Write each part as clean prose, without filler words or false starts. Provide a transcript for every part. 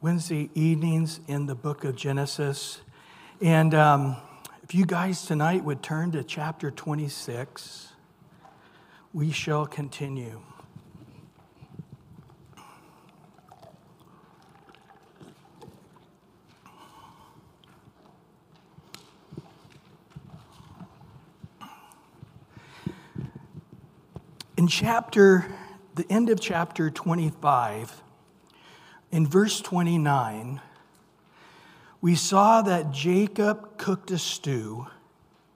Wednesday evenings in the book of Genesis. And if you guys tonight would turn to chapter 26, we shall continue. In the end of chapter 25, in verse 29, we saw that Jacob cooked a stew,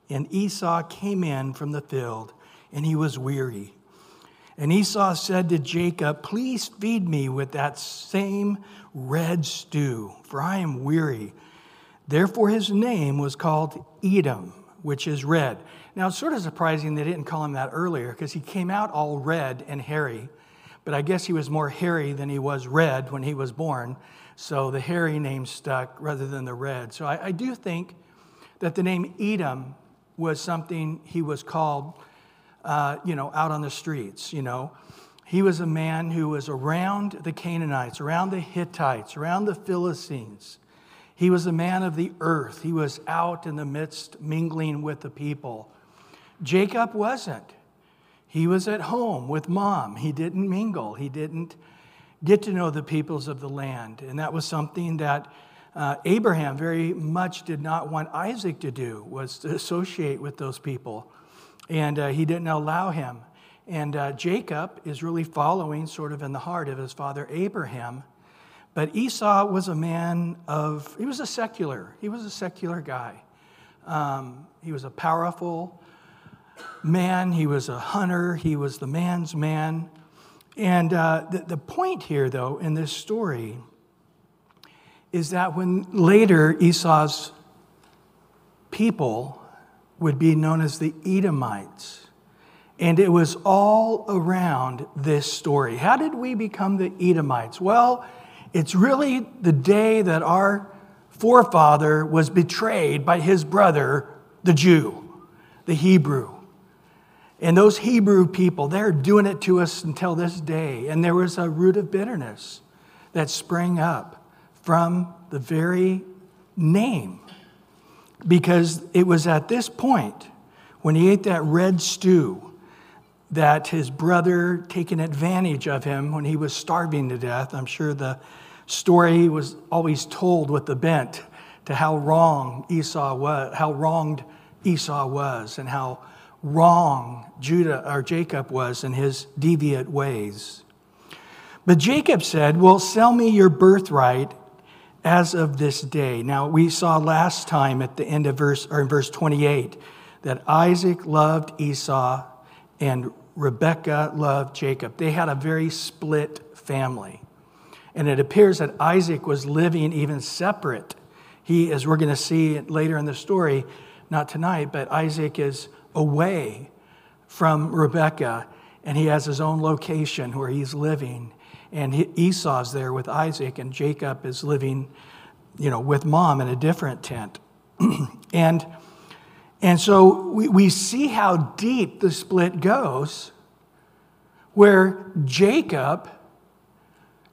and Esau came in from the field, and he was weary. And Esau said to Jacob, "Please feed me with that same red stew, for I am weary." Therefore his name was called Edom, which is red. Now, it's sort of surprising they didn't call him that earlier, because he came out all red and hairy. But I guess he was more hairy than he was red when he was born. So the hairy name stuck rather than the red. So I do think that the name Edom was something he was called, out on the streets, He was a man who was around the Canaanites, around the Hittites, around the Philistines. He was a man of the earth. He was out in the midst mingling with the people. Jacob wasn't. He was at home with mom. He didn't mingle. He didn't get to know the peoples of the land. And that was something that Abraham very much did not want Isaac to do, was to associate with those people. And he didn't allow him. And Jacob is really following sort of in the heart of his father Abraham. But Esau was a man of, he was a secular guy. He was a powerful man, he was a hunter, he was the man's man. And the point here, though, in this story is that when later Esau's people would be known as the Edomites, and it was all around this story. How did we become the Edomites? Well, it's really the day that our forefather was betrayed by his brother, the Jew, the Hebrew. And those Hebrew people, they're doing it to us until this day. And there was a root of bitterness that sprang up from the very name. Because it was at this point, when he ate that red stew, that his brother taken advantage of him when he was starving to death. I'm sure the story was always told with the bent to how wronged Esau was, and how wrong Jacob was in his deviant ways. But Jacob said, "Well, sell me your birthright as of this day." Now, we saw last time at the end of in verse 28 that Isaac loved Esau and Rebekah loved Jacob. They had a very split family. And it appears that Isaac was living even separate. He, as we're going to see later in the story, not tonight, but Isaac is away from Rebekah, and he has his own location where he's living. And Esau's there with Isaac, and Jacob is living, with mom in a different tent. And so we see how deep the split goes, where Jacob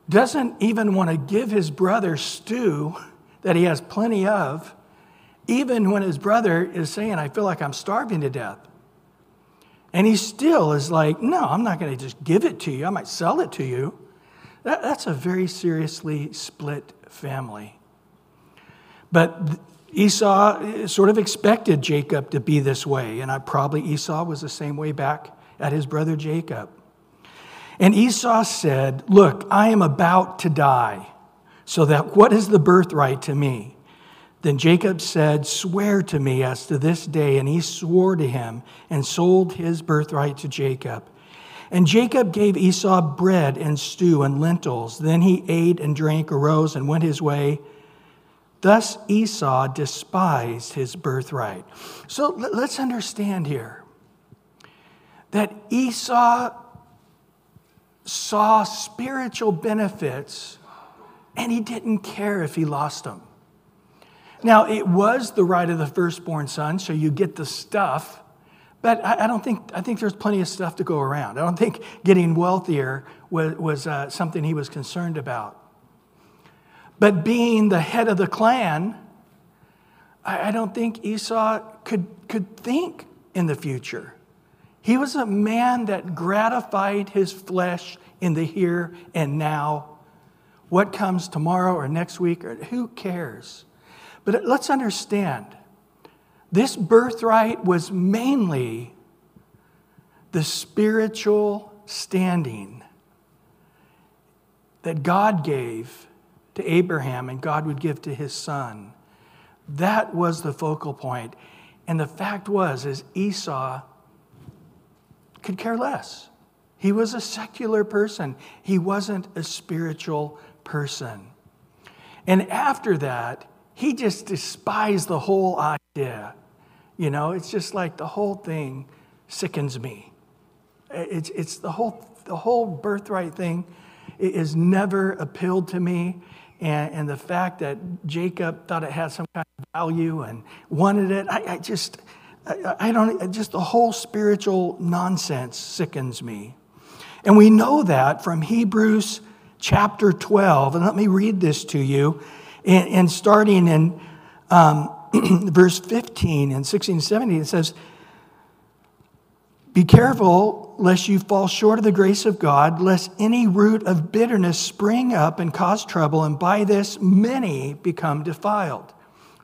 doesn't even want to give his brother stew that he has plenty of, even when his brother is saying, "I feel like I'm starving to death." And he still is like, "No, I'm not going to just give it to you. I might sell it to you." That's a very seriously split family. But Esau sort of expected Jacob to be this way, and probably Esau was the same way back at his brother Jacob. And Esau said, "Look, I am about to die, so that what is the birthright to me?" Then Jacob said, "Swear to me as to this day." And he swore to him and sold his birthright to Jacob. And Jacob gave Esau bread and stew and lentils. Then he ate and drank, arose, and went his way. Thus Esau despised his birthright. So let's understand here that Esau saw spiritual benefits, and he didn't care if he lost them. Now, it was the right of the firstborn son, so you get the stuff, but I think there's plenty of stuff to go around. I don't think getting wealthier was something he was concerned about. But being the head of the clan, I don't think Esau could think in the future. He was a man that gratified his flesh in the here and now. What comes tomorrow or next week, or who cares? But let's understand, this birthright was mainly the spiritual standing that God gave to Abraham and God would give to his son. That was the focal point. And the fact was, is Esau could care less. He was a secular person. He wasn't a spiritual person. And after that, he just despised the whole idea. You know, it's just like the whole thing sickens me. It's the whole birthright thing is never appealed to me. And the fact that Jacob thought it had some kind of value and wanted it, I just the whole spiritual nonsense sickens me. And we know that from Hebrews chapter 12. And let me read this to you. And starting in verse 15 and 16 and 17, it says, "Be careful lest you fall short of the grace of God, lest any root of bitterness spring up and cause trouble, and by this many become defiled."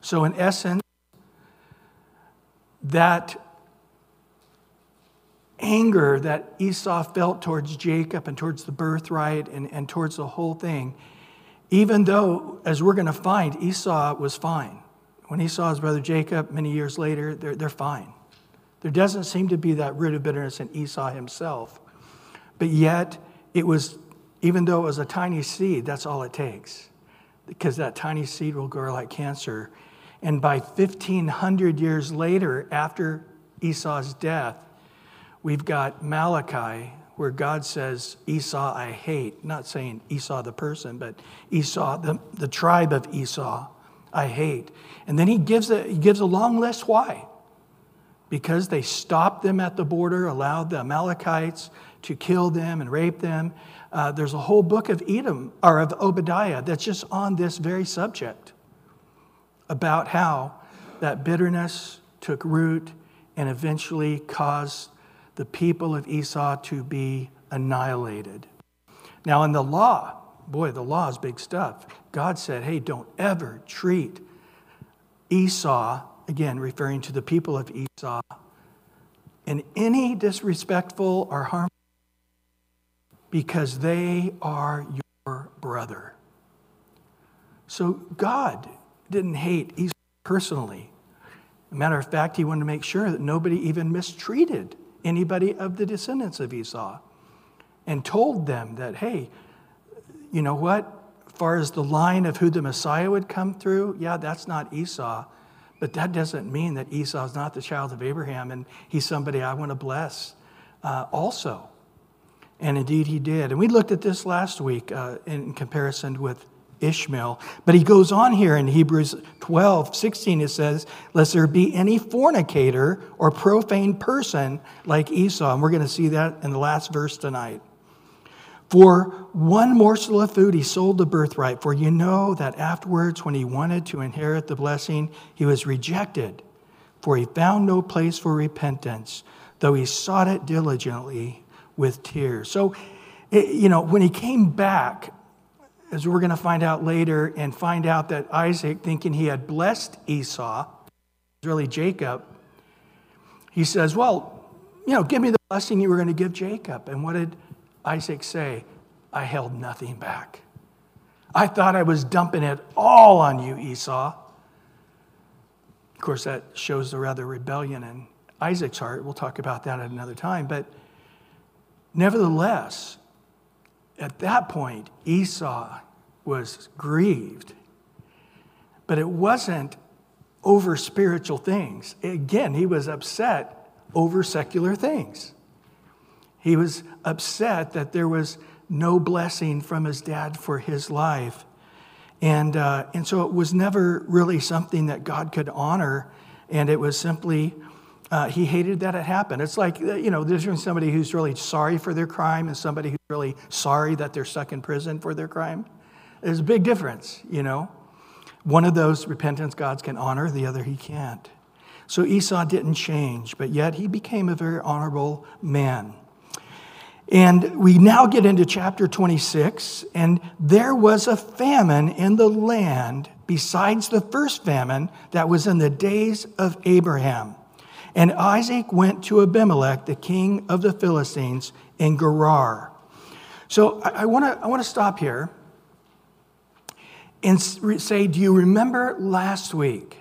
So in essence, that anger that Esau felt towards Jacob and towards the birthright and towards the whole thing, even though, as we're going to find, Esau was fine. When he saw his brother Jacob many years later, they're fine. There doesn't seem to be that root of bitterness in Esau himself. But yet, it was, even though it was a tiny seed, that's all it takes. Because that tiny seed will grow like cancer. And by 1,500 years later, after Esau's death, we've got Malachi, where God says, "Esau I hate," not saying Esau the person, but Esau, the tribe of Esau, I hate. And then he gives a long list why. Because they stopped them at the border, allowed the Amalekites to kill them and rape them. There's a whole book of Obadiah that's just on this very subject, about how that bitterness took root and eventually caused the people of Esau to be annihilated. Now in the law, boy, the law is big stuff. God said, hey, don't ever treat Esau, again, referring to the people of Esau, in any disrespectful or harmful, because they are your brother. So God didn't hate Esau personally. As a matter of fact, he wanted to make sure that nobody even mistreated anybody of the descendants of Esau, and told them that, hey, you know what? As far as the line of who the Messiah would come through, yeah, that's not Esau. But that doesn't mean that Esau is not the child of Abraham and he's somebody I want to bless also. And indeed he did. And we looked at this last week in comparison with Ishmael. But he goes on here in Hebrews 12:16, it says, "Lest there be any fornicator or profane person like Esau." And we're going to see that in the last verse tonight. "For one morsel of food he sold the birthright, for you know that afterwards, when he wanted to inherit the blessing, he was rejected, for he found no place for repentance, though he sought it diligently with tears." So, you know, when he came back, as we're going to find out later, and find out that Isaac, thinking he had blessed Esau, really Jacob, he says, well, you know, give me the blessing you were going to give Jacob. And what did Isaac say? I held nothing back. I thought I was dumping it all on you, Esau. Of course, that shows the rather rebellion in Isaac's heart. We'll talk about that at another time. But nevertheless, at that point, Esau was grieved. But it wasn't over spiritual things. Again, he was upset over secular things. He was upset that there was no blessing from his dad for his life. And so it was never really something that God could honor. And it was simply, he hated that it happened. It's like, you know, there's somebody who's really sorry for their crime and somebody who's really sorry that they're stuck in prison for their crime. There's a big difference, you know. One of those repentance God can honor, the other he can't. So Esau didn't change, but yet he became a very honorable man. And we now get into chapter 26, and there was a famine in the land besides the first famine that was in the days of Abraham. And Isaac went to Abimelech, the king of the Philistines, in Gerar. So I want to stop here and say, do you remember last week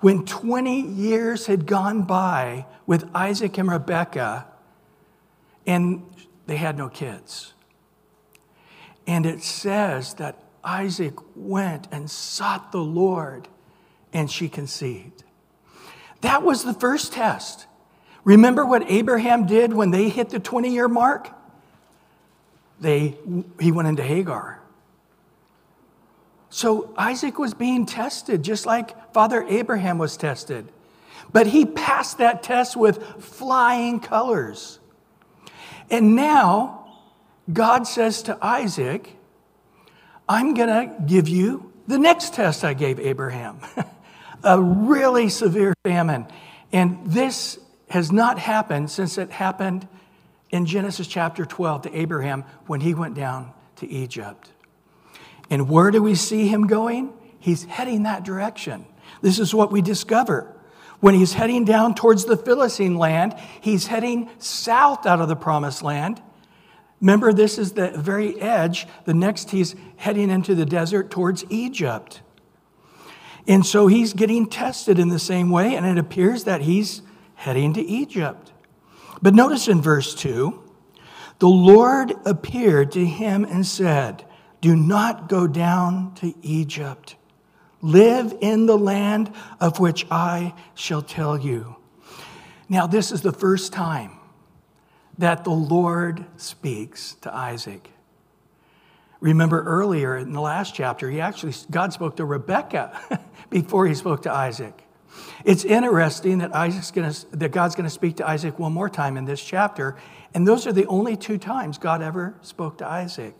when 20 years had gone by with Isaac and Rebekah, and they had no kids? And it says that Isaac went and sought the Lord, and she conceived. That was the first test. Remember what Abraham did when they hit the 20-year mark? He went into Hagar. So Isaac was being tested, just like Father Abraham was tested. But he passed that test with flying colors. And now, God says to Isaac, I'm going to give you the next test I gave Abraham, a really severe famine. And this has not happened since it happened in Genesis chapter 12 to Abraham when he went down to Egypt. And where do we see him going? He's heading that direction. This is what we discover. When he's heading down towards the Philistine land, he's heading south out of the promised land. Remember, this is the very edge. The next, he's heading into the desert towards Egypt. And so he's getting tested in the same way, and it appears that he's heading to Egypt. But notice in verse 2, the Lord appeared to him and said, do not go down to Egypt. Live in the land of which I shall tell you. Now, this is the first time that the Lord speaks to Isaac. Remember earlier in the last chapter, God spoke to Rebekah before he spoke to Isaac. It's interesting that God's going to speak to Isaac one more time in this chapter, and those are the only two times God ever spoke to Isaac.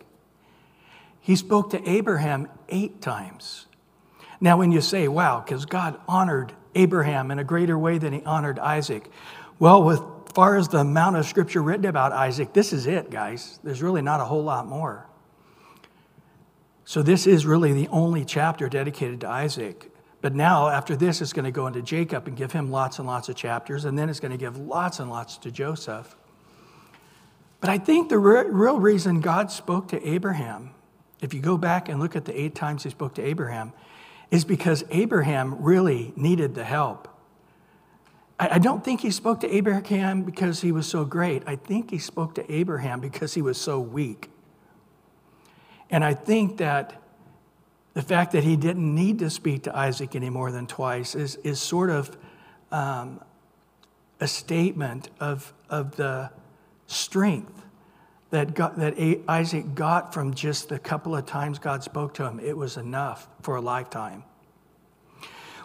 He spoke to Abraham 8 times. Now, when you say, wow, because God honored Abraham in a greater way than he honored Isaac. Well, as far as the amount of scripture written about Isaac, this is it, guys. There's really not a whole lot more. So this is really the only chapter dedicated to Isaac. But now, after this, it's going to go into Jacob and give him lots and lots of chapters, and then it's going to give lots and lots to Joseph. But I think the real reason God spoke to Abraham, if you go back and look at the 8 times he spoke to Abraham, is because Abraham really needed the help. I don't think he spoke to Abraham because he was so great. I think he spoke to Abraham because he was so weak. And I think that the fact that he didn't need to speak to Isaac any more than twice is sort of a statement of the strength that Isaac got from just the couple of times God spoke to him. It was enough for a lifetime.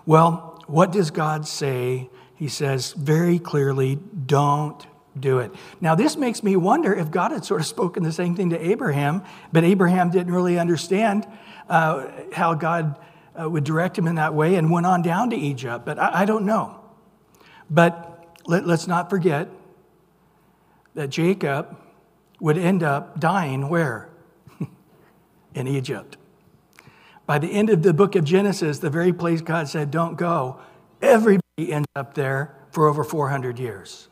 Well, what does God say? He says very clearly, don't do it. Now, this makes me wonder if God had sort of spoken the same thing to Abraham, but Abraham didn't really understand how God would direct him in that way and went on down to Egypt. But I don't know. But let's not forget that Jacob would end up dying where? In Egypt. By the end of the book of Genesis, the very place God said, don't go, everybody ends up there for over 400 years.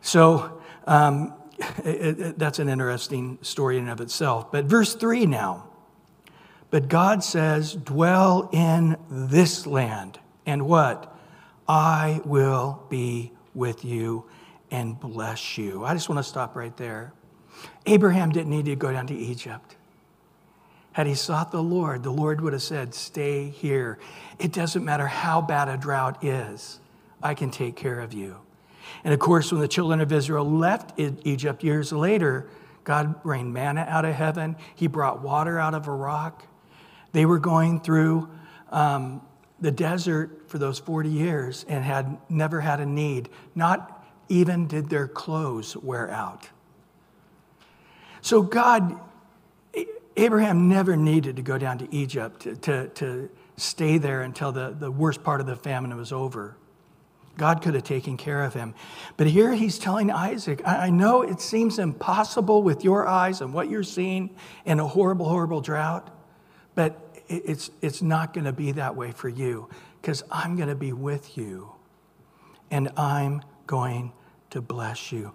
So that's an interesting story in and of itself. But verse 3 now. But God says, dwell in this land. And what? I will be with you and bless you. I just want to stop right there. Abraham didn't need to go down to Egypt. Had he sought the Lord would have said, stay here. It doesn't matter how bad a drought is. I can take care of you. And of course, when the children of Israel left Egypt years later, God rained manna out of heaven. He brought water out of a rock. They were going through the desert for those 40 years and had never had a need. Not even did their clothes wear out. So God Abraham never needed to go down to Egypt to stay there until the worst part of the famine was over. God could have taken care of him. But here he's telling Isaac, I know it seems impossible with your eyes and what you're seeing in a horrible, horrible drought, but it's not going to be that way for you because I'm going to be with you and I'm going to bless you.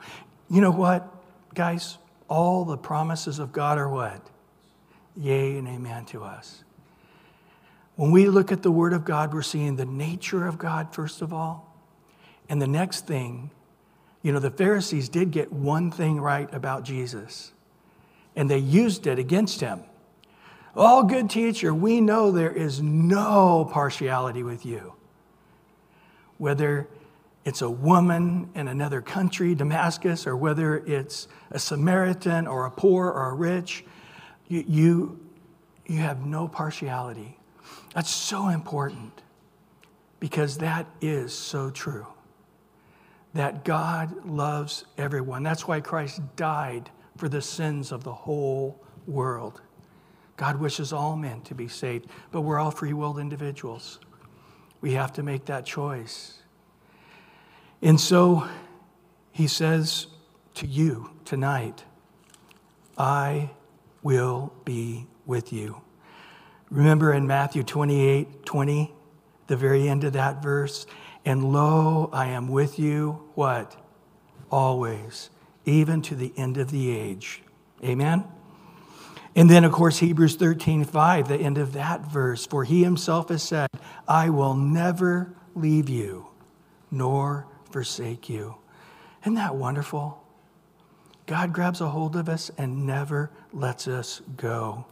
You know what, guys? All the promises of God are what? Yea and amen to us. When we look at the Word of God, we're seeing the nature of God, first of all. And the next thing, you know, the Pharisees did get one thing right about Jesus, and they used it against him. Oh, good teacher, we know there is no partiality with you. Whether it's a woman in another country, Damascus, or whether it's a Samaritan or a poor or a rich, you have no partiality. That's so important because that is so true. That God loves everyone. That's why Christ died for the sins of the whole world. God wishes all men to be saved, but we're all free-willed individuals. We have to make that choice. And so he says to you tonight, I will be with you. Remember in Matthew 28:20, the very end of that verse, and lo, I am with you, what? Always, even to the end of the age. Amen? And then, of course, Hebrews 13:5, the end of that verse. For he himself has said, I will never leave you, nor forsake you. Isn't that wonderful? God grabs a hold of us and never lets us go.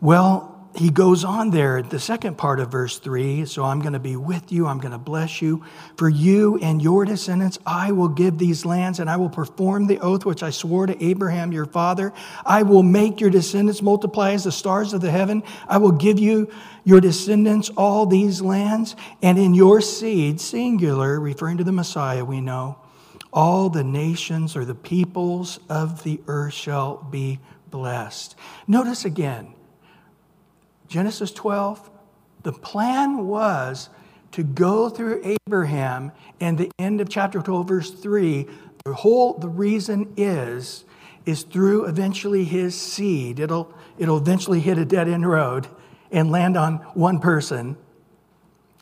Well, he goes on there at the second part of verse 3. So I'm going to be with you. I'm going to bless you. For you and your descendants, I will give these lands, and I will perform the oath which I swore to Abraham your father. I will make your descendants multiply as the stars of the heaven. I will give you, your descendants, all these lands. And in your seed, singular, referring to the Messiah we know, all the nations or the peoples of the earth shall be blessed. Notice again, Genesis 12, the plan was to go through Abraham, and the end of chapter 12, verse 3, the reason is through eventually his seed. It'll eventually hit a dead-end road and land on one person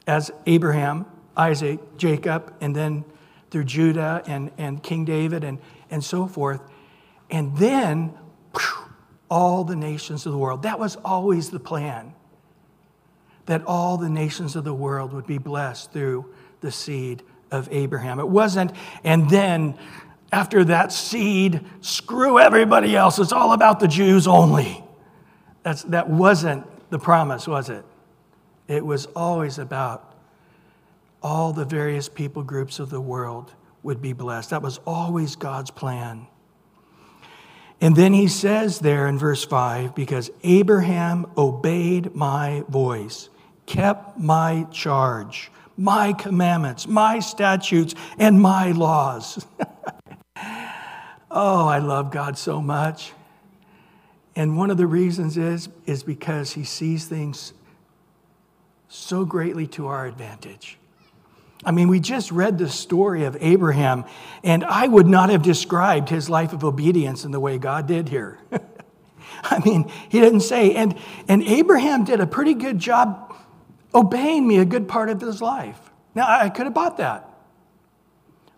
as Abraham, Isaac, Jacob, and then through Judah and King David and so forth. And then all the nations of the world. That was always the plan, that all the nations of the world would be blessed through the seed of Abraham. It wasn't, and then after that seed, screw everybody else. It's all about the Jews only. That wasn't the promise, was it? It was always about all the various people groups of the world would be blessed. That was always God's plan. And then he says there in verse 5, because Abraham obeyed my voice, kept my charge, my commandments, my statutes, and my laws. Oh, I love God so much. And one of the reasons is because he sees things so greatly to our advantage. I mean, we just read the story of Abraham, and I would not have described his life of obedience in the way God did here. I mean, he didn't say, and Abraham did a pretty good job obeying me a good part of his life. Now, I could have bought that,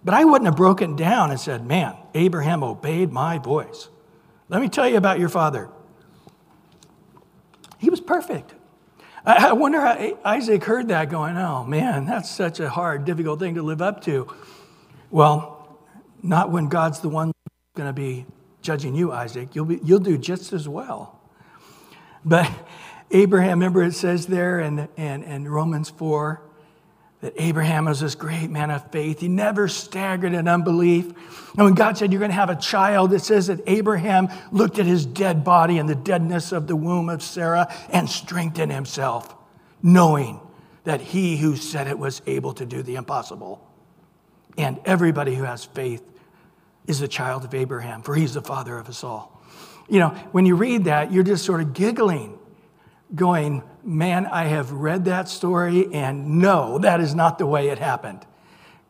but I wouldn't have broken down and said, man, Abraham obeyed my voice. Let me tell you about your father. He was perfect. I wonder how Isaac heard that going, oh, man, that's such a hard, difficult thing to live up to. Well, not when God's the one going to be judging you, Isaac. You'll do just as well. But Abraham, remember it says there in Romans 4 that Abraham was this great man of faith. He never staggered in unbelief. And when God said you're going to have a child, it says that Abraham looked at his dead body and the deadness of the womb of Sarah and strengthened himself, knowing that he who said it was able to do the impossible. And everybody who has faith is the child of Abraham, for he's the father of us all. you know, when you read that, you're just sort of giggling, going, man, I have read that story, and no, that is not the way it happened.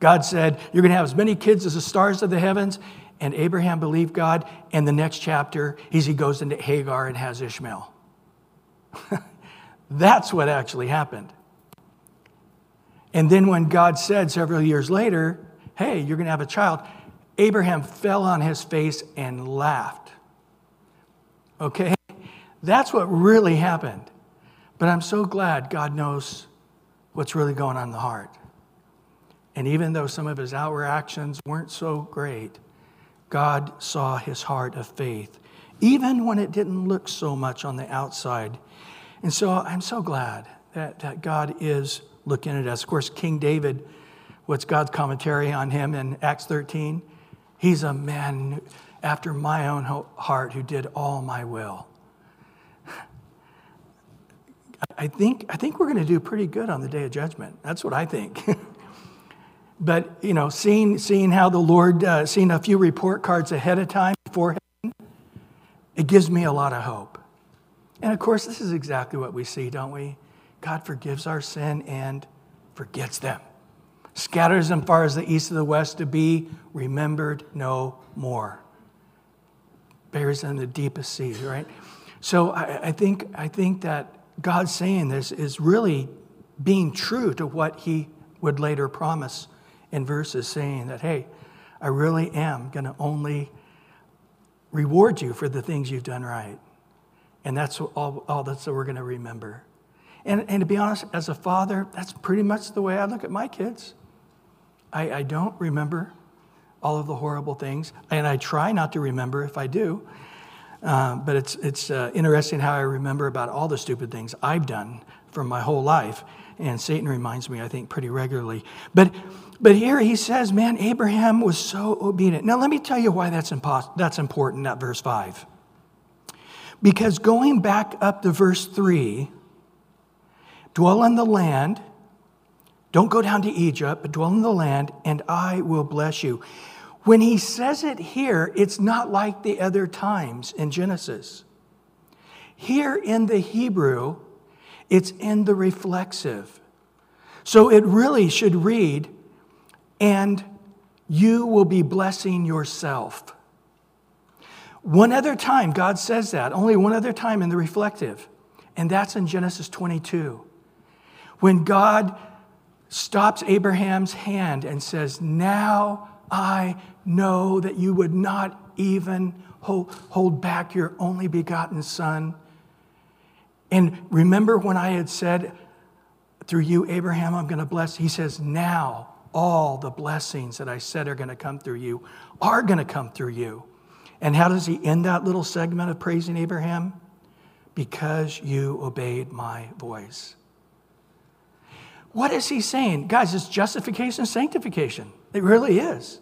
God said, you're going to have as many kids as the stars of the heavens. And Abraham believed God. And the next chapter, he goes into Hagar and has Ishmael. That's what actually happened. And then when God said several years later, hey, you're going to have a child, Abraham fell on his face and laughed. Okay? That's what really happened. But I'm so glad God knows what's really going on in the heart. And even though some of his outward actions weren't so great, God saw his heart of faith, even when it didn't look so much on the outside. And so I'm so glad that God is looking at us. Of course, King David, what's God's commentary on him in Acts 13? He's a man after my own heart who did all my will. I think we're going to do pretty good on the day of judgment. That's what I think. But, you know, seeing how the Lord, seeing a few report cards ahead of time before heaven, it gives me a lot of hope. And, of course, this is exactly what we see, don't we? God forgives our sin and forgets them. Scatters them far as the east of the west to be remembered no more. Buries them in the deepest sea, right? So I think that God saying this is really being true to what he would later promise in verses saying that, hey, I really am going to only reward you for the things you've done right. And that's all that's that we're going to remember. And to be honest, as a father, that's pretty much the way I look at my kids. I don't remember all of the horrible things, and I try not to remember if I do. But it's interesting how I remember about all the stupid things I've done from my whole life. And Satan reminds me, I think, pretty regularly. But here he says, man, Abraham was so obedient. Now, let me tell you why that's important, that verse 5. Because going back up to verse 3, dwell in the land, don't go down to Egypt, but dwell in the land, and I will bless you. When he says it here, it's not like the other times in Genesis. Here in the Hebrew, it's in the reflexive. So it really should read, and you will be blessing yourself. One other time, God says that, only one other time in the reflective. And that's in Genesis 22. When God stops Abraham's hand and says, now I know that you would not even hold back your only begotten son. And remember when I had said, through you, Abraham, I'm going to bless. He says, now all the blessings that I said are going to come through you are going to come through you. And how does he end that little segment of praising Abraham? Because you obeyed my voice. What is he saying? Guys, it's justification and sanctification. It really is.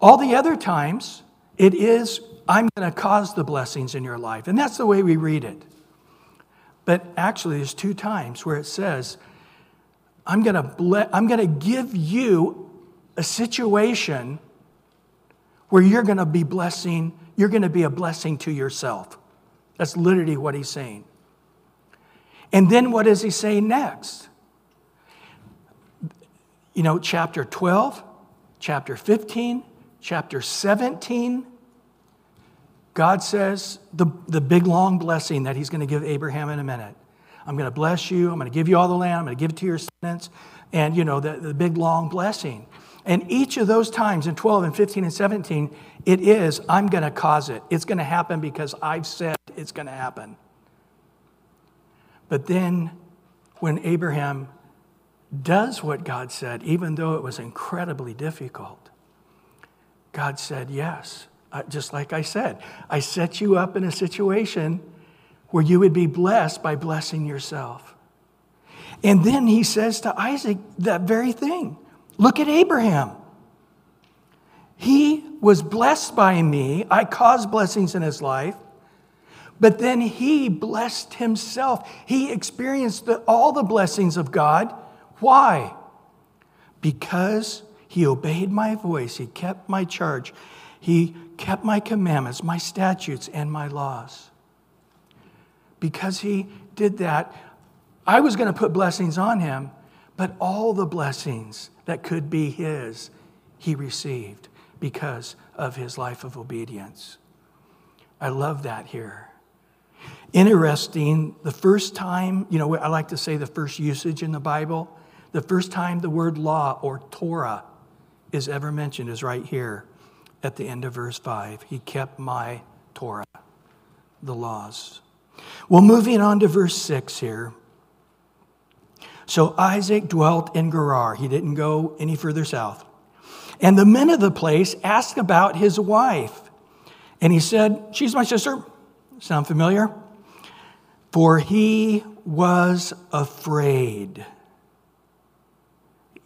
All the other times, it is, I'm going to cause the blessings in your life. And that's the way we read it. But actually, there's two times where it says, I'm going to give you a situation where you're going to be blessing. You're going to be a blessing to yourself. That's literally what he's saying. And then what does he say next? You know, chapter 12, chapter 15, chapter 17. God says the big, long blessing that he's going to give Abraham in a minute. I'm going to bless you. I'm going to give you all the land. I'm going to give it to your descendants. And, you know, the big, long blessing. And each of those times in 12 and 15 and 17, it is, I'm going to cause it. It's going to happen because I've said it's going to happen. But then when Abraham does what God said, even though it was incredibly difficult, God said, yes, just like I said, I set you up in a situation where you would be blessed by blessing yourself. And then he says to Isaac that very thing. Look at Abraham. He was blessed by me. I caused blessings in his life. But then he blessed himself. He experienced all the blessings of God. Why? Because he obeyed my voice. He kept my charge. He kept my commandments, my statutes, and my laws. Because he did that, I was going to put blessings on him, but all the blessings that could be his, he received because of his life of obedience. I love that here. Interesting, the first time, you know, I like to say the first usage in the Bible, the first time the word law or Torah is ever mentioned is right here at the end of verse 5. He kept my Torah, the laws. Well, moving on to verse 6 here. So Isaac dwelt in Gerar. He didn't go any further south. And the men of the place asked about his wife. And he said, she's my sister. Sound familiar? For he was afraid.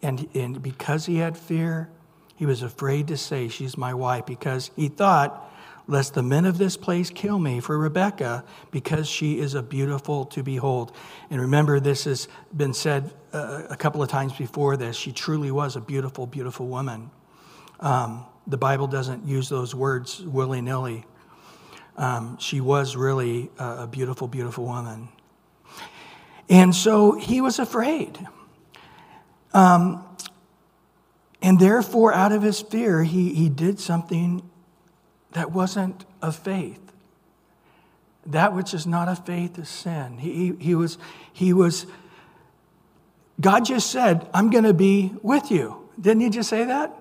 And because he had fear, he was afraid to say, she's my wife, because he thought, lest the men of this place kill me for Rebekah, because she is a beautiful to behold. And remember, this has been said a couple of times before this. She truly was a beautiful, beautiful woman. The Bible doesn't use those words willy-nilly. She was really a beautiful, beautiful woman. And so he was afraid. And therefore, out of his fear, he did something that wasn't of faith. That which is not of faith is sin. He was. God just said, I'm going to be with you. Didn't he just say that?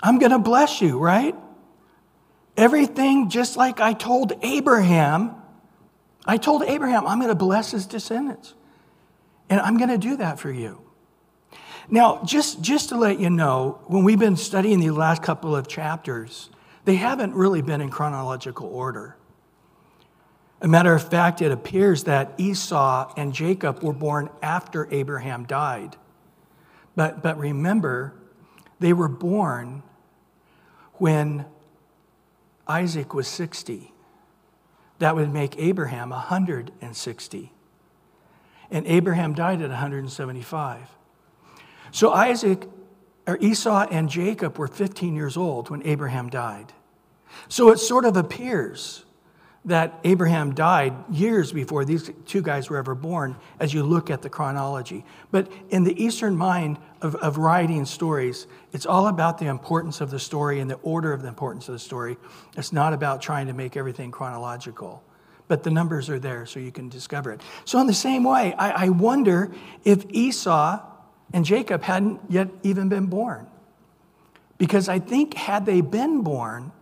I'm going to bless you, right? Everything just like I told Abraham. I told Abraham, I'm going to bless his descendants. And I'm going to do that for you. Now, just to let you know, when we've been studying these last couple of chapters, they haven't really been in chronological order. A matter of fact, it appears that Esau and Jacob were born after Abraham died. But remember, they were born when Isaac was 60. That would make Abraham 160. And Abraham died at 175. So Esau and Jacob were 15 years old when Abraham died. So it sort of appears that Abraham died years before these two guys were ever born as you look at the chronology. But in the Eastern mind of writing stories, it's all about the importance of the story and the order of the importance of the story. It's not about trying to make everything chronological. But the numbers are there so you can discover it. So in the same way, I wonder if Esau and Jacob hadn't yet even been born. Because I think had they been born,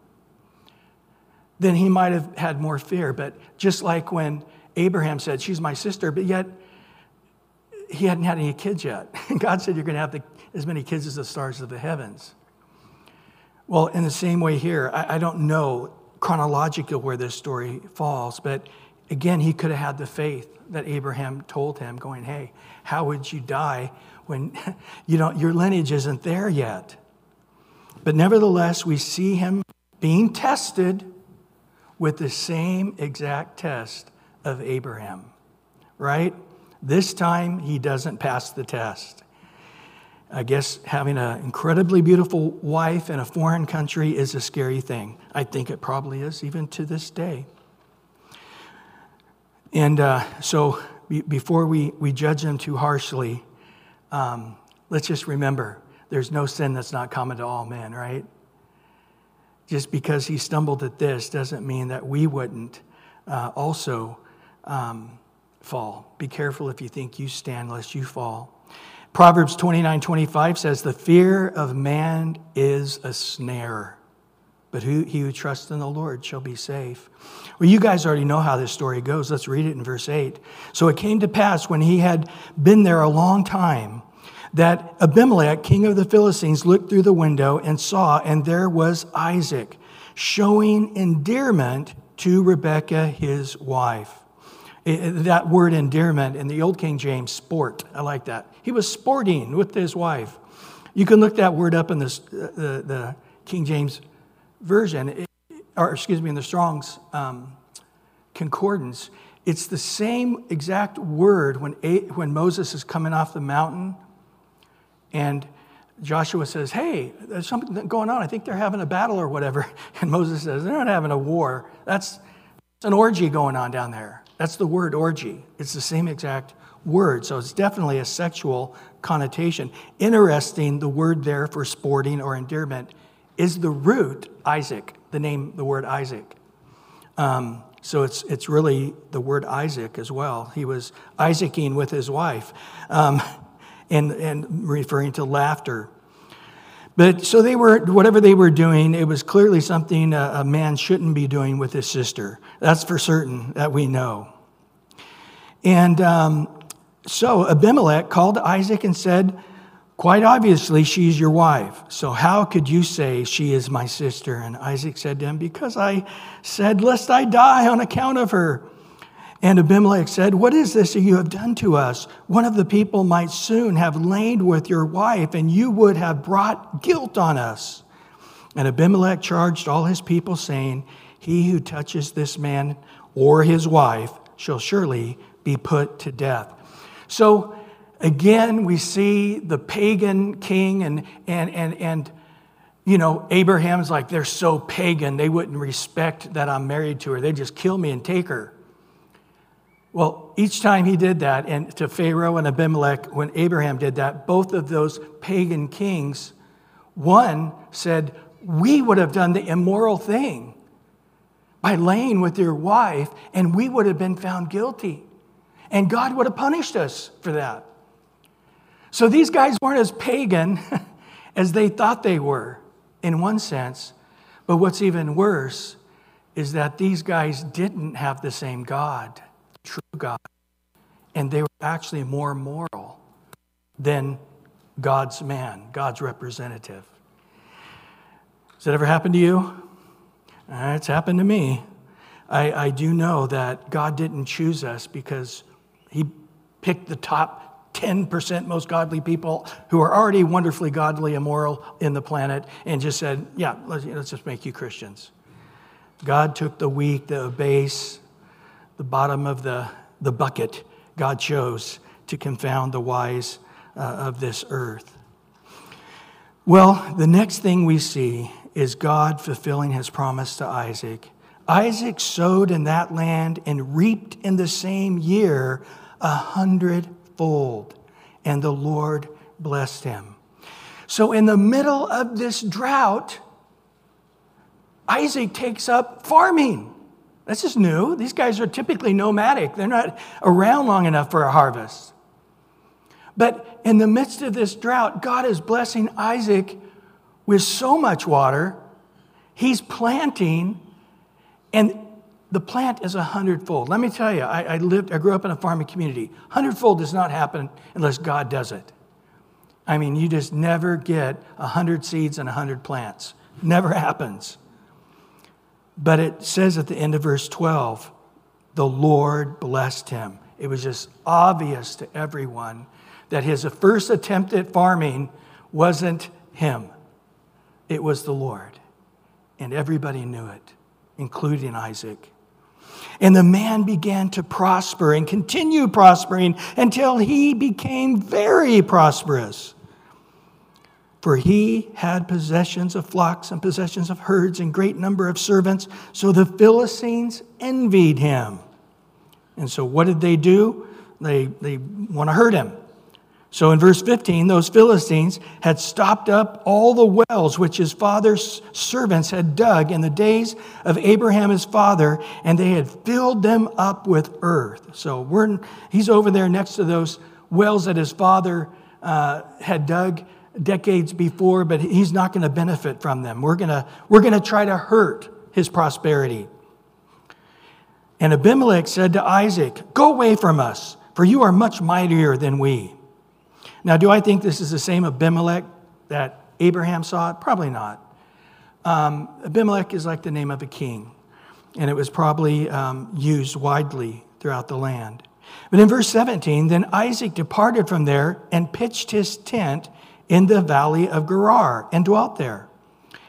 then he might have had more fear. But just like when Abraham said, she's my sister, but yet he hadn't had any kids yet. And God said, you're going to have as many kids as the stars of the heavens. Well, in the same way here, I don't know chronologically where this story falls, but again, he could have had the faith that Abraham told him, going, hey, how would you die when your lineage isn't there yet? But nevertheless, we see him being tested with the same exact test of Abraham, right? This time, he doesn't pass the test. I guess having an incredibly beautiful wife in a foreign country is a scary thing. I think it probably is, even to this day. And before we judge them too harshly, let's just remember, there's no sin that's not common to all men, right? Just because he stumbled at this doesn't mean that we wouldn't fall. Be careful if you think you stand, lest you fall. Proverbs 29:25 says, the fear of man is a snare, but he who trusts in the Lord shall be safe. Well, you guys already know how this story goes. Let's read it in verse 8. So it came to pass when he had been there a long time that Abimelech, king of the Philistines, looked through the window and saw, and there was Isaac showing endearment to Rebekah, his wife. That word endearment in the old King James, sport. I like that. He was sporting with his wife. You can look that word up in the King James Version, in the Strong's concordance. It's the same exact word when Moses is coming off the mountain and Joshua says, hey, there's something going on. I think they're having a battle or whatever. And Moses says, they're not having a war. That's an orgy going on down there. That's the word orgy. It's the same exact word. So it's definitely a sexual connotation. Interesting, the word there for sporting or endearment is the root Isaac, the name, the word Isaac. So it's really the word Isaac as well. He was Isaacing with his wife. And referring to laughter. But so they were, whatever they were doing, it was clearly something a man shouldn't be doing with his sister. That's for certain, that we know. And so Abimelech called Isaac and said, quite obviously, she's your wife. So how could you say she is my sister? And Isaac said to him, because I said, lest I die on account of her. And Abimelech said, what is this that you have done to us? One of the people might soon have lain with your wife, and you would have brought guilt on us. And Abimelech charged all his people, saying, he who touches this man or his wife shall surely be put to death. So again, we see the pagan king and you know, Abraham's like, they're so pagan, they wouldn't respect that I'm married to her. They'd just kill me and take her. Well, each time he did that, and to Pharaoh and Abimelech, when Abraham did that, both of those pagan kings, one said, we would have done the immoral thing by laying with your wife, and we would have been found guilty. And God would have punished us for that. So these guys weren't as pagan as they thought they were, in one sense. But what's even worse is that these guys didn't have the same God. True God, and they were actually more moral than God's man, God's representative. Has that ever happened to you? It's happened to me. I do know that God didn't choose us because he picked the top 10% most godly people who are already wonderfully godly and moral in the planet and just said, yeah, let's just make you Christians. God took the weak, the base, the bottom of the bucket God chose to confound the wise of this earth. Well, the next thing we see is God fulfilling his promise to Isaac. Isaac sowed in that land and reaped in the same year 100-fold, and the Lord blessed him. So in the middle of this drought, Isaac takes up farming. This is new. These guys are typically nomadic. They're not around long enough for a harvest. But in the midst of this drought, God is blessing Isaac with so much water. He's planting, and the plant is 100-fold. Let me tell you, I grew up in a farming community. 100-fold does not happen unless God does it. I mean, you just never get 100 seeds and 100 plants. Never happens. But it says at the end of verse 12, the Lord blessed him. It was just obvious to everyone that his first attempt at farming wasn't him. It was the Lord. And everybody knew it, including Isaac. And the man began to prosper and continue prospering until he became very prosperous. For he had possessions of flocks and possessions of herds and great number of servants. So the Philistines envied him. And so what did they do? They want to hurt him. So in verse 15, those Philistines had stopped up all the wells which his father's servants had dug in the days of Abraham his father, and they had filled them up with earth. So he's over there next to those wells that his father had dug decades before, but he's not going to benefit from them. We're going to try to hurt his prosperity. And Abimelech said to Isaac, go away from us, for you are much mightier than we. Now, do I think this is the same Abimelech that Abraham saw? Probably not. Abimelech is like the name of a king, and it was probably used widely throughout the land. But in verse 17, then Isaac departed from there and pitched his tent in the valley of Gerar, and dwelt there.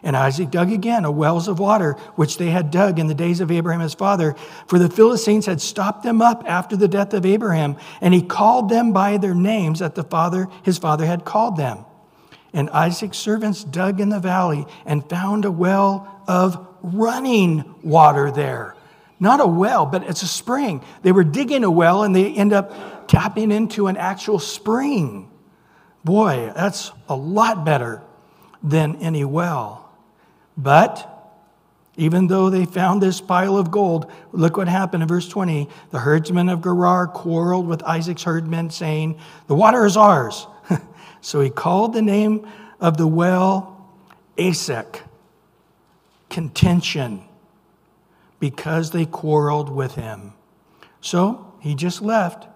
And Isaac dug again a wells of water, which they had dug in the days of Abraham his father, for the Philistines had stopped them up after the death of Abraham, and he called them by their names that his father had called them. And Isaac's servants dug in the valley and found a well of running water there. Not a well, but it's a spring. They were digging a well and they end up tapping into an actual spring. Boy, that's a lot better than any well. But even though they found this pile of gold, look what happened in verse 20. The herdsmen of Gerar quarreled with Isaac's herdmen, saying, "The water is ours." So he called the name of the well Esek, contention, because they quarreled with him. So he just left,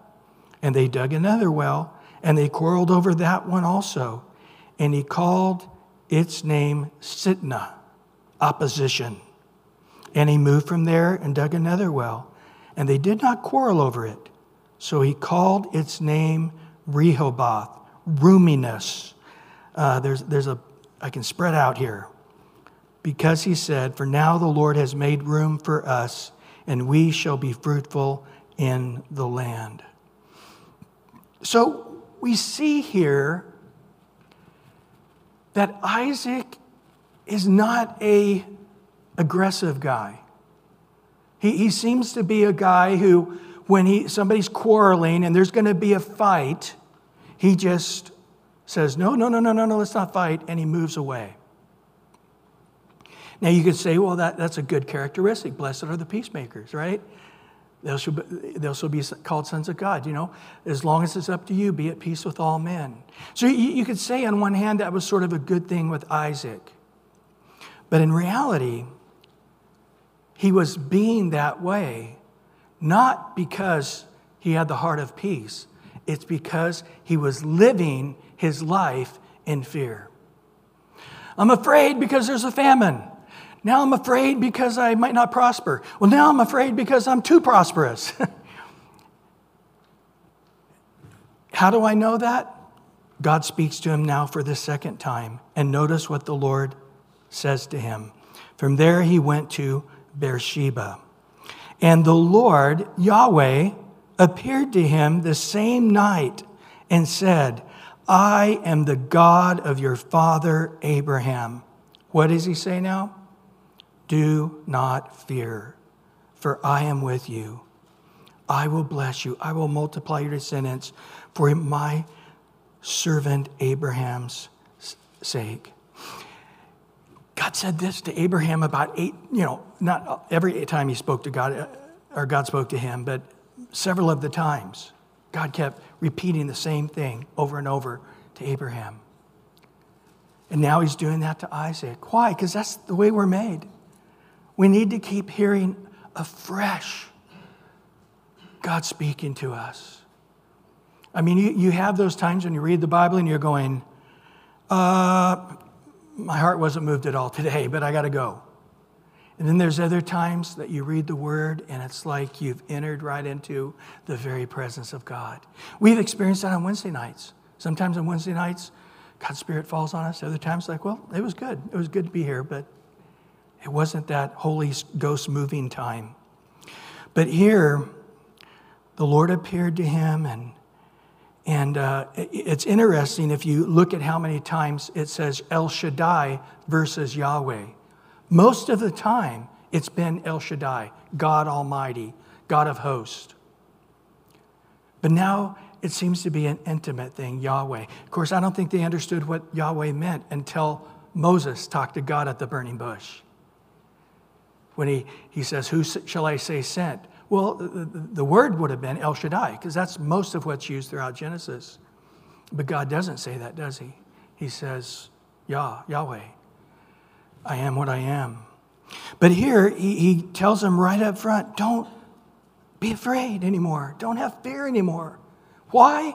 and they dug another well, and they quarreled over that one also. And he called its name Sitnah, opposition. And he moved from there and dug another well, and they did not quarrel over it. So he called its name Rehoboth, roominess. I can spread out here. Because he said, "For now the Lord has made room for us, and we shall be fruitful in the land." So we see here that Isaac is not an aggressive guy. He seems to be a guy who, when somebody's quarreling and there's going to be a fight, he just says, no, let's not fight, and he moves away. Now you could say, well, that's a good characteristic. Blessed are the peacemakers, right? They'll be called sons of God, you know. As long as it's up to you, be at peace with all men. So you could say on one hand that was sort of a good thing with Isaac. But in reality, he was being that way, not because he had the heart of peace. It's because he was living his life in fear. I'm afraid because there's a famine. Now I'm afraid because I might not prosper. Well, now I'm afraid because I'm too prosperous. How do I know that? God speaks to him now for the second time. And notice what the Lord says to him. From there he went to Beersheba. And the Lord, Yahweh, appeared to him the same night and said, "I am the God of your father Abraham." What does he say now? "Do not fear, for I am with you. I will bless you. I will multiply your descendants for my servant Abraham's sake." God said this to Abraham about not every time he spoke to God, or God spoke to him, but several of the times. God kept repeating the same thing over and over to Abraham. And now he's doing that to Isaac. Why? Because that's the way we're made. We need to keep hearing afresh God speaking to us. I mean, you have those times when you read the Bible and you're going, my heart wasn't moved at all today, but I got to go. And then there's other times that you read the word and it's like you've entered right into the very presence of God. We've experienced that on Wednesday nights. Sometimes on Wednesday nights, God's Spirit falls on us. Other times, like, well, it was good. It was good to be here, but it wasn't that Holy Ghost moving time. But here, the Lord appeared to him, and it's interesting if you look at how many times it says El Shaddai versus Yahweh. Most of the time, it's been El Shaddai, God Almighty, God of hosts. But now it seems to be an intimate thing, Yahweh. Of course, I don't think they understood what Yahweh meant until Moses talked to God at the burning bush. When he says, "Who shall I say sent?" Well, the word would have been El Shaddai, because that's most of what's used throughout Genesis. But God doesn't say that, does he? He says, Yahweh, I am what I am. But here, he tells them right up front, don't be afraid anymore. Don't have fear anymore. Why?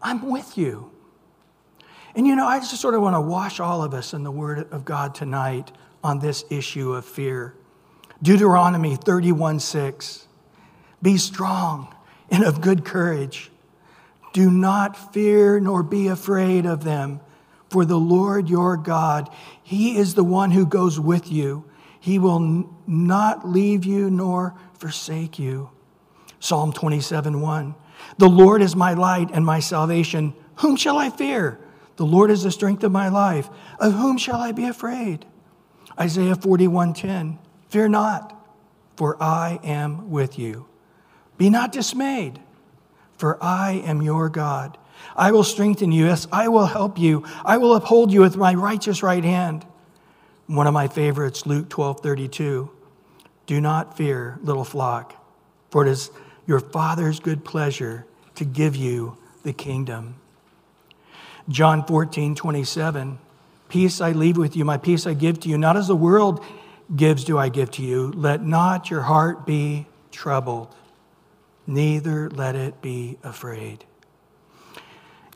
I'm with you. And I just sort of want to wash all of us in the Word of God tonight on this issue of fear. Deuteronomy 31:6, "Be strong and of good courage. Do not fear nor be afraid of them, for the Lord your God, He is the one who goes with you. He will not leave you nor forsake you." Psalm 27:1, "The Lord is my light and my salvation. Whom shall I fear? The Lord is the strength of my life. Of whom shall I be afraid? Isaiah 41:10. Fear not, for I am with you. Be not dismayed, for I am your God. I will strengthen you. Yes, I will help you. I will uphold you with my righteous right hand. One of my favorites, Luke 12:32. Do not fear, little flock, for it is your Father's good pleasure to give you the kingdom. John 14:27. Peace I leave with you, my peace I give to you. Not as the world gives do I give to you. Let not your heart be troubled, neither let it be afraid.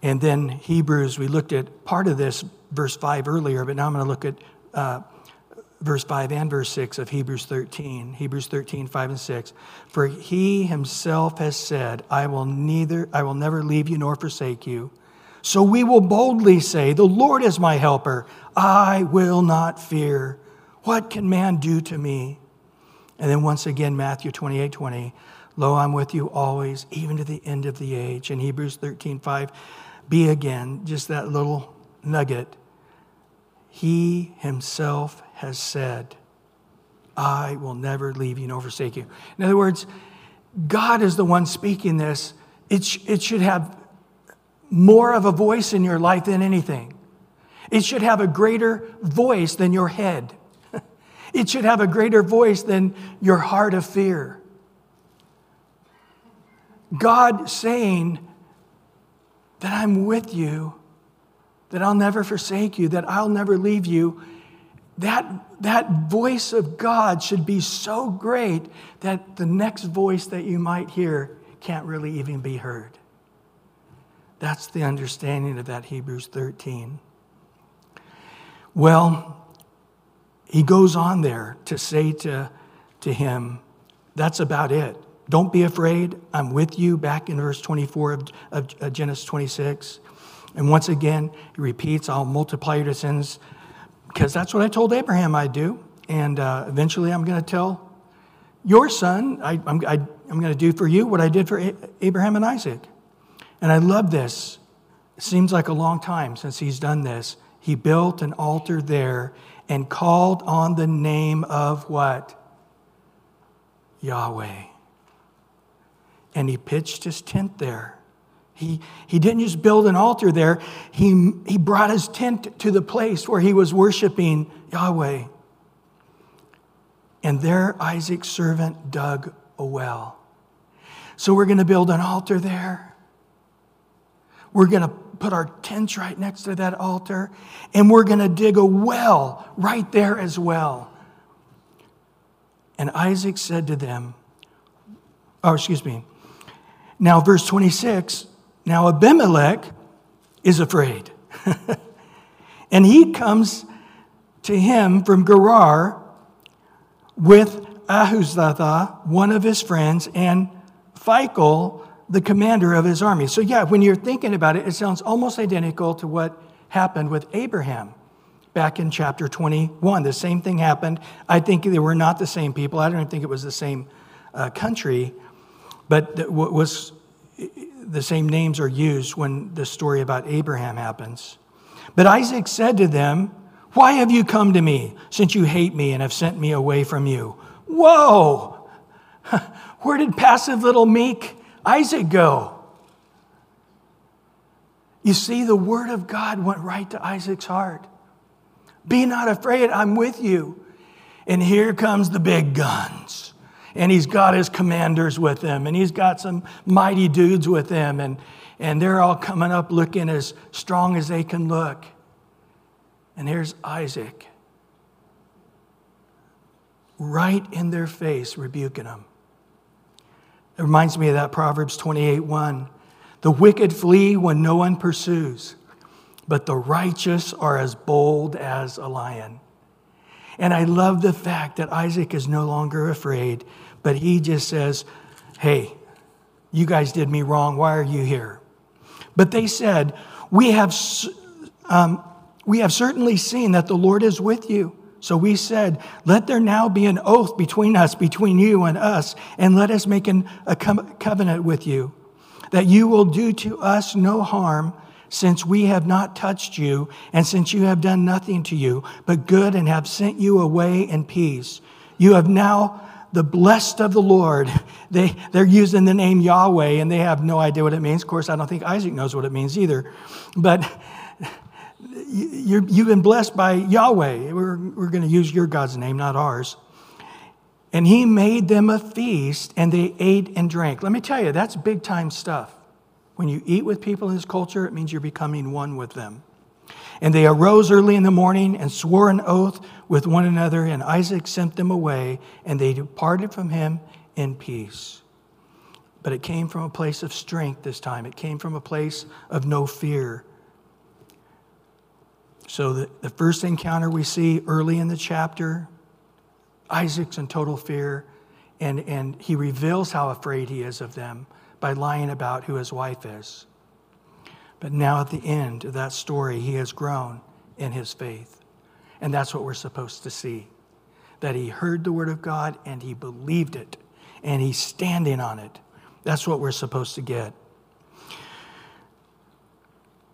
And then Hebrews, we looked at part of this, verse 5 earlier, but now I'm going to look at verse 5 and verse 6 of Hebrews 13. Hebrews 13, 5 and 6. For he himself has said, I will never leave you nor forsake you. So we will boldly say, the Lord is my helper. I will not fear. What can man do to me? And then once again, Matthew 28, 20. Lo, I'm with you always, even to the end of the age. And Hebrews 13, 5. Be again, just that little nugget. He himself has said, I will never leave you nor forsake you. In other words, God is the one speaking this. It should have more of a voice in your life than anything. It should have a greater voice than your head. It should have a greater voice than your heart of fear. God saying that I'm with you, that I'll never forsake you, that I'll never leave you, that voice of God should be so great that the next voice that you might hear can't really even be heard. That's the understanding of that Hebrews 13. Well, he goes on there to say to him, that's about it. Don't be afraid. I'm with you, back in verse 24 of Genesis 26. And once again, he repeats, I'll multiply your sins, because that's what I told Abraham I'd do. And eventually I'm going to tell your son, I'm going to do for you what I did for Abraham and Isaac. And I love this. It seems like a long time since he's done this. He built an altar there and called on the name of what? Yahweh. And he pitched his tent there. He didn't just build an altar there. He brought his tent to the place where he was worshiping Yahweh. And there Isaac's servant dug a well. So we're going to build an altar there. We're going to put our tents right next to that altar. And we're going to dig a well right there as well. And Isaac said to them, now verse 26, now Abimelech is afraid. And he comes to him from Gerar with Ahuzatha, one of his friends, and Phicol, the commander of his army. So yeah, when you're thinking about it, it sounds almost identical to what happened with Abraham back in chapter 21. The same thing happened. I think they were not the same people. I don't even think it was the same country. But was the same names are used when the story about Abraham happens. But Isaac said to them, why have you come to me, since you hate me and have sent me away from you? Whoa! Where did passive little meek Isaac go? You see, the word of God went right to Isaac's heart. Be not afraid, I'm with you. And here comes the big guns. And he's got his commanders with him. And he's got some mighty dudes with him. And they're all coming up looking as strong as they can look. And here's Isaac, right in their face, rebuking them. It reminds me of that Proverbs 28:1. The wicked flee when no one pursues, but the righteous are as bold as a lion. And I love the fact that Isaac is no longer afraid, but he just says, hey, you guys did me wrong. Why are you here? But they said, we have certainly seen that the Lord is with you. So we said, let there now be an oath between you and us, and let us make a covenant with you, that you will do to us no harm, since we have not touched you, and since you have done nothing to you, but good, and have sent you away in peace. You have now the blessed of the Lord." They're using the name Yahweh, and they have no idea what it means. Of course, I don't think Isaac knows what it means either. But you've been blessed by Yahweh. We're going to use your God's name, not ours. "And he made them a feast, and they ate and drank." Let me tell you, that's big-time stuff. When you eat with people in this culture, it means you're becoming one with them. "And they arose early in the morning and swore an oath with one another, and Isaac sent them away, and they departed from him in peace." But it came from a place of strength this time. It came from a place of no fear. So the first encounter we see early in the chapter, Isaac's in total fear, and he reveals how afraid he is of them by lying about who his wife is. But now at the end of that story, he has grown in his faith. And that's what we're supposed to see, that he heard the word of God and he believed it, and he's standing on it. That's what we're supposed to get.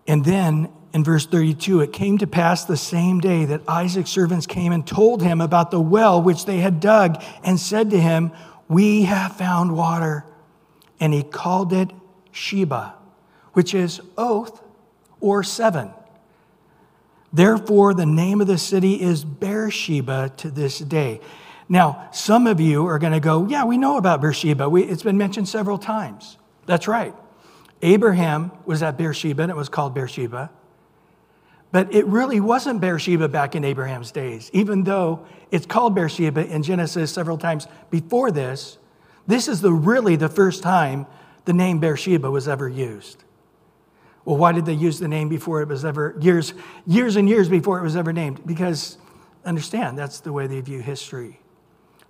And then in verse 32, "It came to pass the same day that Isaac's servants came and told him about the well which they had dug, and said to him, 'We have found water.' And he called it Sheba, which is oath or seven. Therefore, the name of the city is Beersheba to this day." Now, some of you are going to go, "Yeah, we know about Beersheba. It's been mentioned several times." That's right. Abraham was at Beersheba, and it was called Beersheba. But it really wasn't Beersheba back in Abraham's days, even though it's called Beersheba in Genesis several times before this. This is really the first time the name Beersheba was ever used. Well, why did they use the name before it was ever, years and years before it was ever named? Because, understand, that's the way they view history.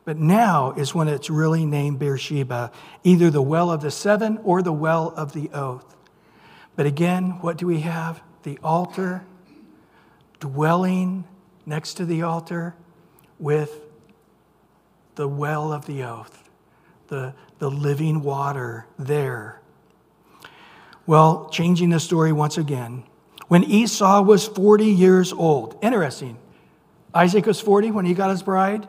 But now is when it's really named Beersheba, either the well of the seven or the well of the oath. But again, what do we have? The altar, dwelling next to the altar with the well of the oath, the living water there. Well, changing the story once again. When Esau was 40 years old, interesting. Isaac was 40 when he got his bride.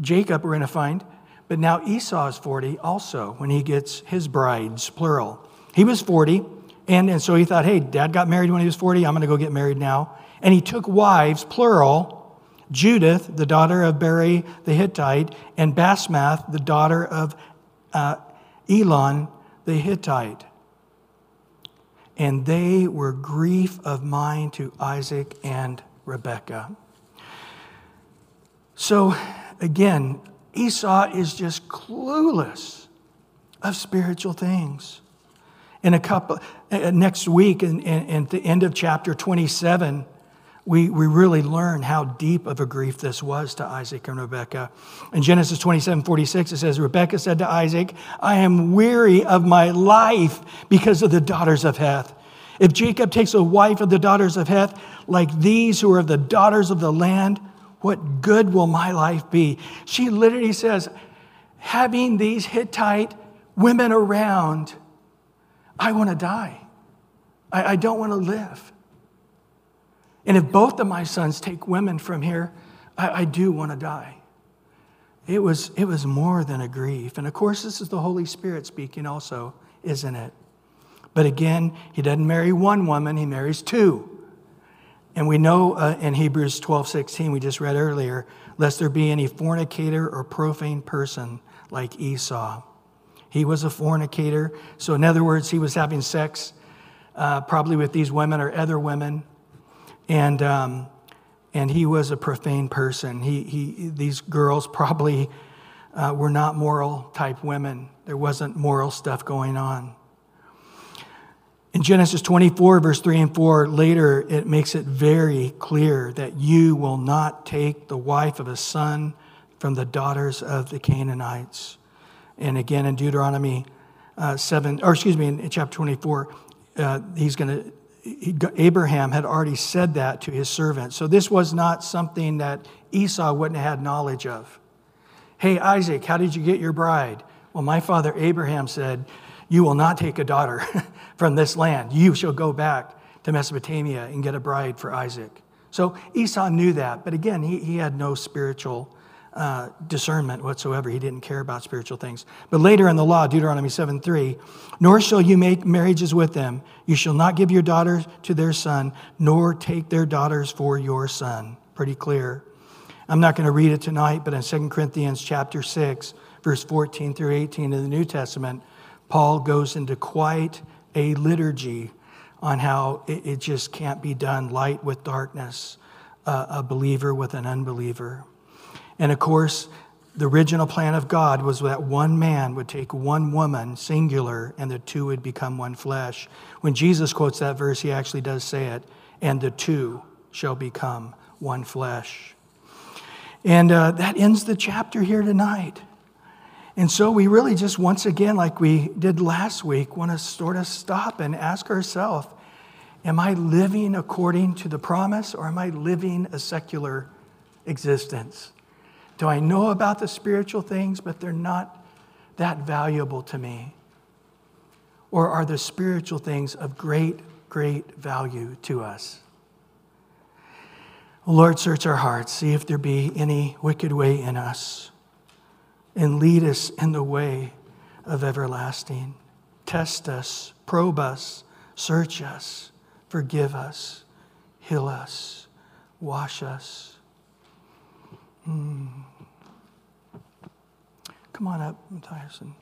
Jacob, we're going to find. But now Esau is 40 also when he gets his brides, plural. He was 40, and so he thought, hey, Dad got married when he was 40. I'm going to go get married now. And he took wives, plural, Judith, the daughter of Beri the Hittite, and Basemath, the daughter of Elon the Hittite. And they were grief of mind to Isaac and Rebekah. So again, Esau is just clueless of spiritual things. In next week, at the end of chapter 27, we really learn how deep of a grief this was to Isaac and Rebekah. In Genesis 27:46, it says, "Rebekah said to Isaac, 'I am weary of my life because of the daughters of Heth. If Jacob takes a wife of the daughters of Heth, like these who are of the daughters of the land, what good will my life be?'" She literally says, having these Hittite women around, I want to die. I don't want to live. And if both of my sons take women from here, I do want to die. It was more than a grief. And of course, this is the Holy Spirit speaking also, isn't it? But again, he doesn't marry one woman, he marries two. And we know in Hebrews 12:16, we just read earlier, lest there be any fornicator or profane person like Esau. He was a fornicator. So in other words, he was having sex probably with these women or other women. And he was a profane person. These girls probably were not moral type women. There wasn't moral stuff going on. In Genesis 24, verse 3 and 4, later it makes it very clear that you will not take the wife of a son from the daughters of the Canaanites. And again in Deuteronomy in chapter 24, Abraham had already said that to his servant. So this was not something that Esau wouldn't have had knowledge of. Hey, Isaac, how did you get your bride? Well, my father Abraham said, you will not take a daughter from this land. You shall go back to Mesopotamia and get a bride for Isaac. So Esau knew that. But again, he had no spiritual discernment whatsoever. He didn't care about spiritual things. But later in the law, Deuteronomy 7:3, nor shall you make marriages with them. You shall not give your daughters to their son, nor take their daughters for your son. Pretty clear. I'm not going to read it tonight, but in 2 Corinthians chapter 6, verse 14 through 18 in the New Testament, Paul goes into quite a liturgy on how it just can't be done, light with darkness, a believer with an unbeliever. And of course, the original plan of God was that one man would take one woman, singular, and the two would become one flesh. When Jesus quotes that verse, he actually does say it, and the two shall become one flesh. And that ends the chapter here tonight. And so we really just once again, like we did last week, want to sort of stop and ask ourselves, am I living according to the promise, or am I living a secular existence? Do I know about the spiritual things, but they're not that valuable to me? Or are the spiritual things of great, great value to us? Lord, search our hearts, see if there be any wicked way in us, and lead us in the way of everlasting. Test us, probe us, search us, forgive us, heal us, wash us. Come on up, Tyson.